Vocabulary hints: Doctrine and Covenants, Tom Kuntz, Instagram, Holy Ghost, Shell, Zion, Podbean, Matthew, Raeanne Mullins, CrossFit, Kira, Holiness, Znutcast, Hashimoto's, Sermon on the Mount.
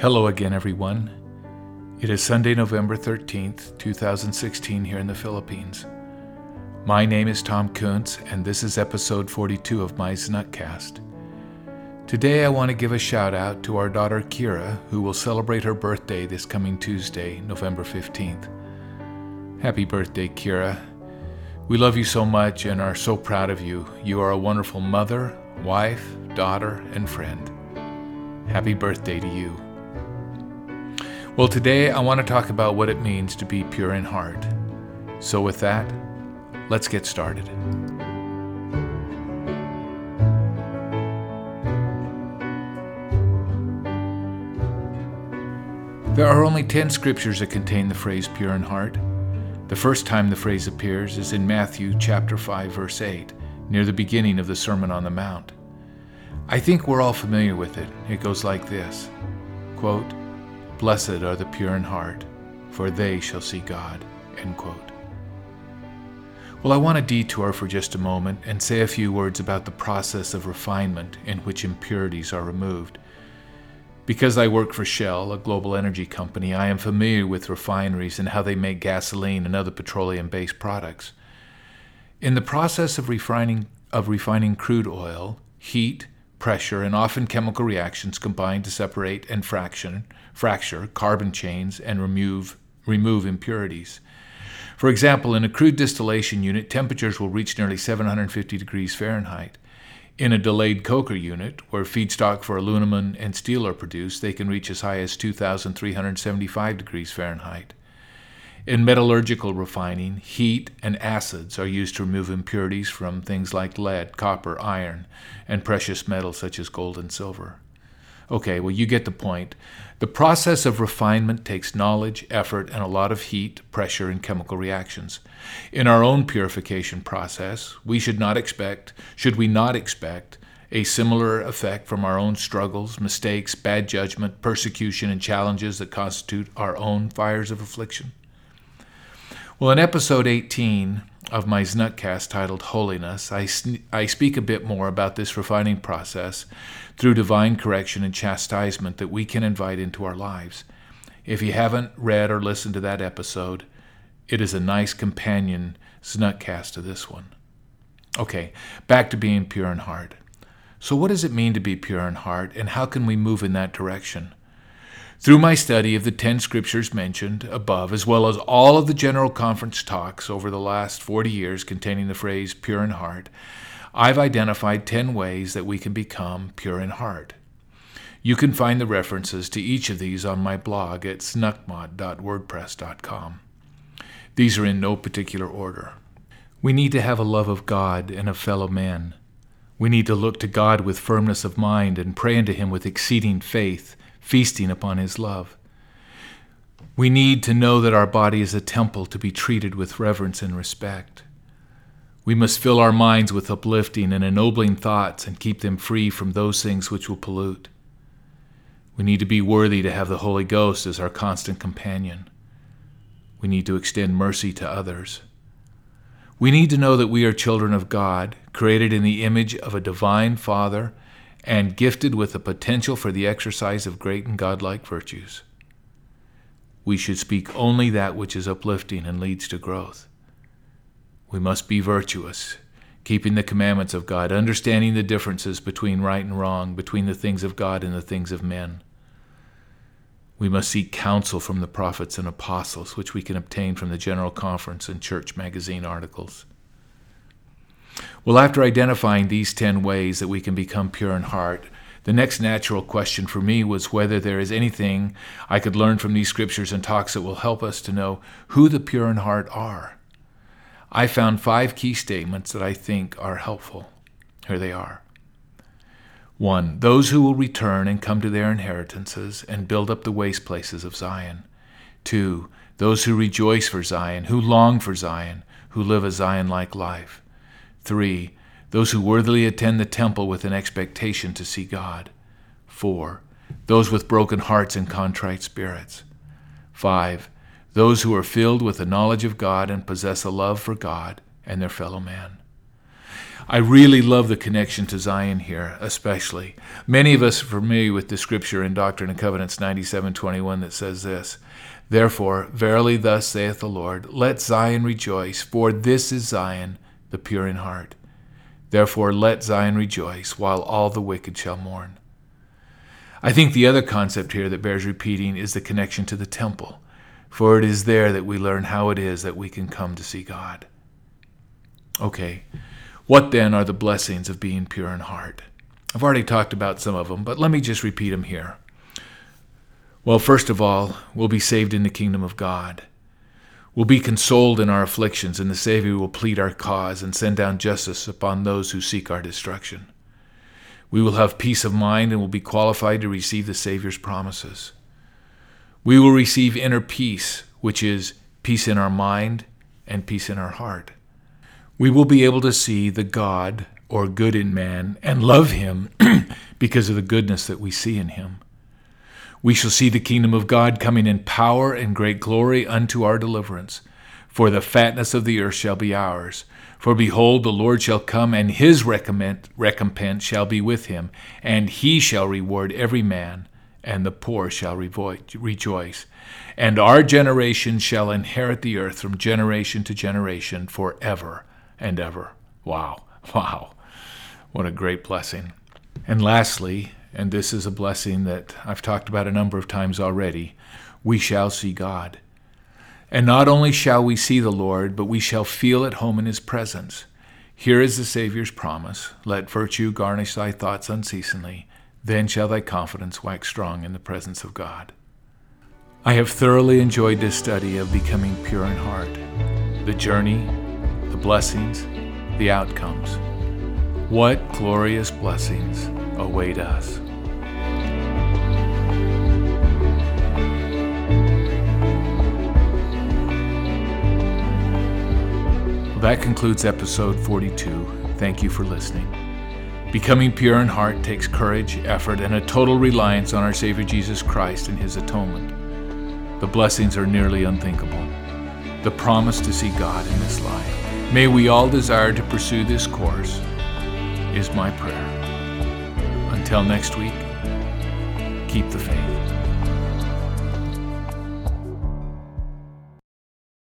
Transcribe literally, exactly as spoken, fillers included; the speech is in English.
Hello again, everyone. It is Sunday, November thirteenth, two thousand sixteen, here in the Philippines. My name is Tom Kuntz, and this is episode forty-two of my Znutcast. Today, I want to give a shout out to our daughter Kira, who will celebrate her birthday this coming Tuesday, November fifteenth. Happy birthday, Kira. We love you so much and are so proud of you. You are a wonderful mother, wife, daughter, and friend. Happy birthday to you. Well, today I want to talk about what it means to be pure in heart. So with that, let's get started. There are only ten scriptures that contain the phrase pure in heart. The first time the phrase appears is in Matthew chapter five, verse eight, near the beginning of the Sermon on the Mount. I think we're all familiar with it. It goes like this, quote, "Blessed are the pure in heart, for they shall see God," end quote. Well, I want to detour for just a moment and say a few words about the process of refinement in which impurities are removed. Because I work for Shell, a global energy company, I am familiar with refineries and how they make gasoline and other petroleum-based products. In the process of refining, of refining crude oil, heat, pressure, and often chemical reactions combine to separate and fraction, fracture carbon chains and remove, remove impurities. For example, in a crude distillation unit, temperatures will reach nearly seven hundred fifty degrees Fahrenheit. In a delayed coker unit, where feedstock for aluminum and steel are produced, they can reach as high as two thousand three hundred seventy-five degrees Fahrenheit. In metallurgical refining, heat and acids are used to remove impurities from things like lead, copper, iron, and precious metals such as gold and silver. Okay, well, you get the point. The process of refinement takes knowledge, effort, and a lot of heat, pressure, and chemical reactions. In our own purification process, we should not expect, should we not expect, a similar effect from our own struggles, mistakes, bad judgment, persecution, and challenges that constitute our own fires of affliction? Well, in episode eighteen of my Znutcast titled Holiness, I, sn- I speak a bit more about this refining process through divine correction and chastisement that we can invite into our lives. If you haven't read or listened to that episode, it is a nice companion Znutcast to this one. Okay, back to being pure in heart. So what does it mean to be pure in heart, and how can we move in that direction? Through my study of the ten scriptures mentioned above, as well as all of the general conference talks over the last forty years containing the phrase pure in heart, I've identified ten ways that we can become pure in heart. You can find the references to each of these on my blog at snuck mod dot wordpress dot com. These are in no particular order. We need to have a love of God and of fellow men. We need to look to God with firmness of mind and pray unto Him with exceeding faith, feasting upon His love. We need to know that our body is a temple to be treated with reverence and respect. We must fill our minds with uplifting and ennobling thoughts and keep them free from those things which will pollute. We need to be worthy to have the Holy Ghost as our constant companion. We need to extend mercy to others. We need to know that we are children of God, created in the image of a divine Father, and gifted with the potential for the exercise of great and godlike virtues. We should speak only that which is uplifting and leads to growth. We must be virtuous, keeping the commandments of God, understanding the differences between right and wrong, between the things of God and the things of men. We must seek counsel from the prophets and apostles, which we can obtain from the General Conference and church magazine articles. Well, after identifying these ten ways that we can become pure in heart, the next natural question for me was whether there is anything I could learn from these scriptures and talks that will help us to know who the pure in heart are. I found five key statements that I think are helpful. Here they are. One, those who will return and come to their inheritances and build up the waste places of Zion. Two, those who rejoice for Zion, who long for Zion, who live a Zion-like life. Three, those who worthily attend the temple with an expectation to see God. Four, those with broken hearts and contrite spirits. Five, those who are filled with the knowledge of God and possess a love for God and their fellow man. I really love the connection to Zion here, especially. Many of us are familiar with the scripture in Doctrine and Covenants ninety-seven twenty-one that says this, "Therefore, verily thus saith the Lord, let Zion rejoice, for this is Zion, the pure in heart. Therefore, let Zion rejoice, while all the wicked shall mourn." I think the other concept here that bears repeating is the connection to the temple, for it is there that we learn how it is that we can come to see God. Okay, what then are the blessings of being pure in heart? I've already talked about some of them, but let me just repeat them here. Well, first of all, we'll be saved in the kingdom of God. We'll be consoled in our afflictions, and the Savior will plead our cause and send down justice upon those who seek our destruction. We will have peace of mind and will be qualified to receive the Savior's promises. We will receive inner peace, which is peace in our mind and peace in our heart. We will be able to see the God or good in man and love him because of the goodness that we see in him. We shall see the kingdom of God coming in power and great glory unto our deliverance. For the fatness of the earth shall be ours. For behold, the Lord shall come, and his recompense shall be with him, and he shall reward every man, and the poor shall rejoice. And our generation shall inherit the earth from generation to generation forever and ever. Wow, wow, what a great blessing. And lastly, and this is a blessing that I've talked about a number of times already, we shall see God. And not only shall we see the Lord, but we shall feel at home in his presence. Here is the Savior's promise, "Let virtue garnish thy thoughts unceasingly, then shall thy confidence wax strong in the presence of God." I have thoroughly enjoyed this study of becoming pure in heart, the journey, the blessings, the outcomes. What glorious blessings await us. That concludes episode forty-two. Thank you for listening. Becoming pure in heart takes courage, effort, and a total reliance on our Savior Jesus Christ and his atonement. The blessings are nearly unthinkable. The promise to see God in this life. May we all desire to pursue this course, is my prayer. Until next week, keep the faith.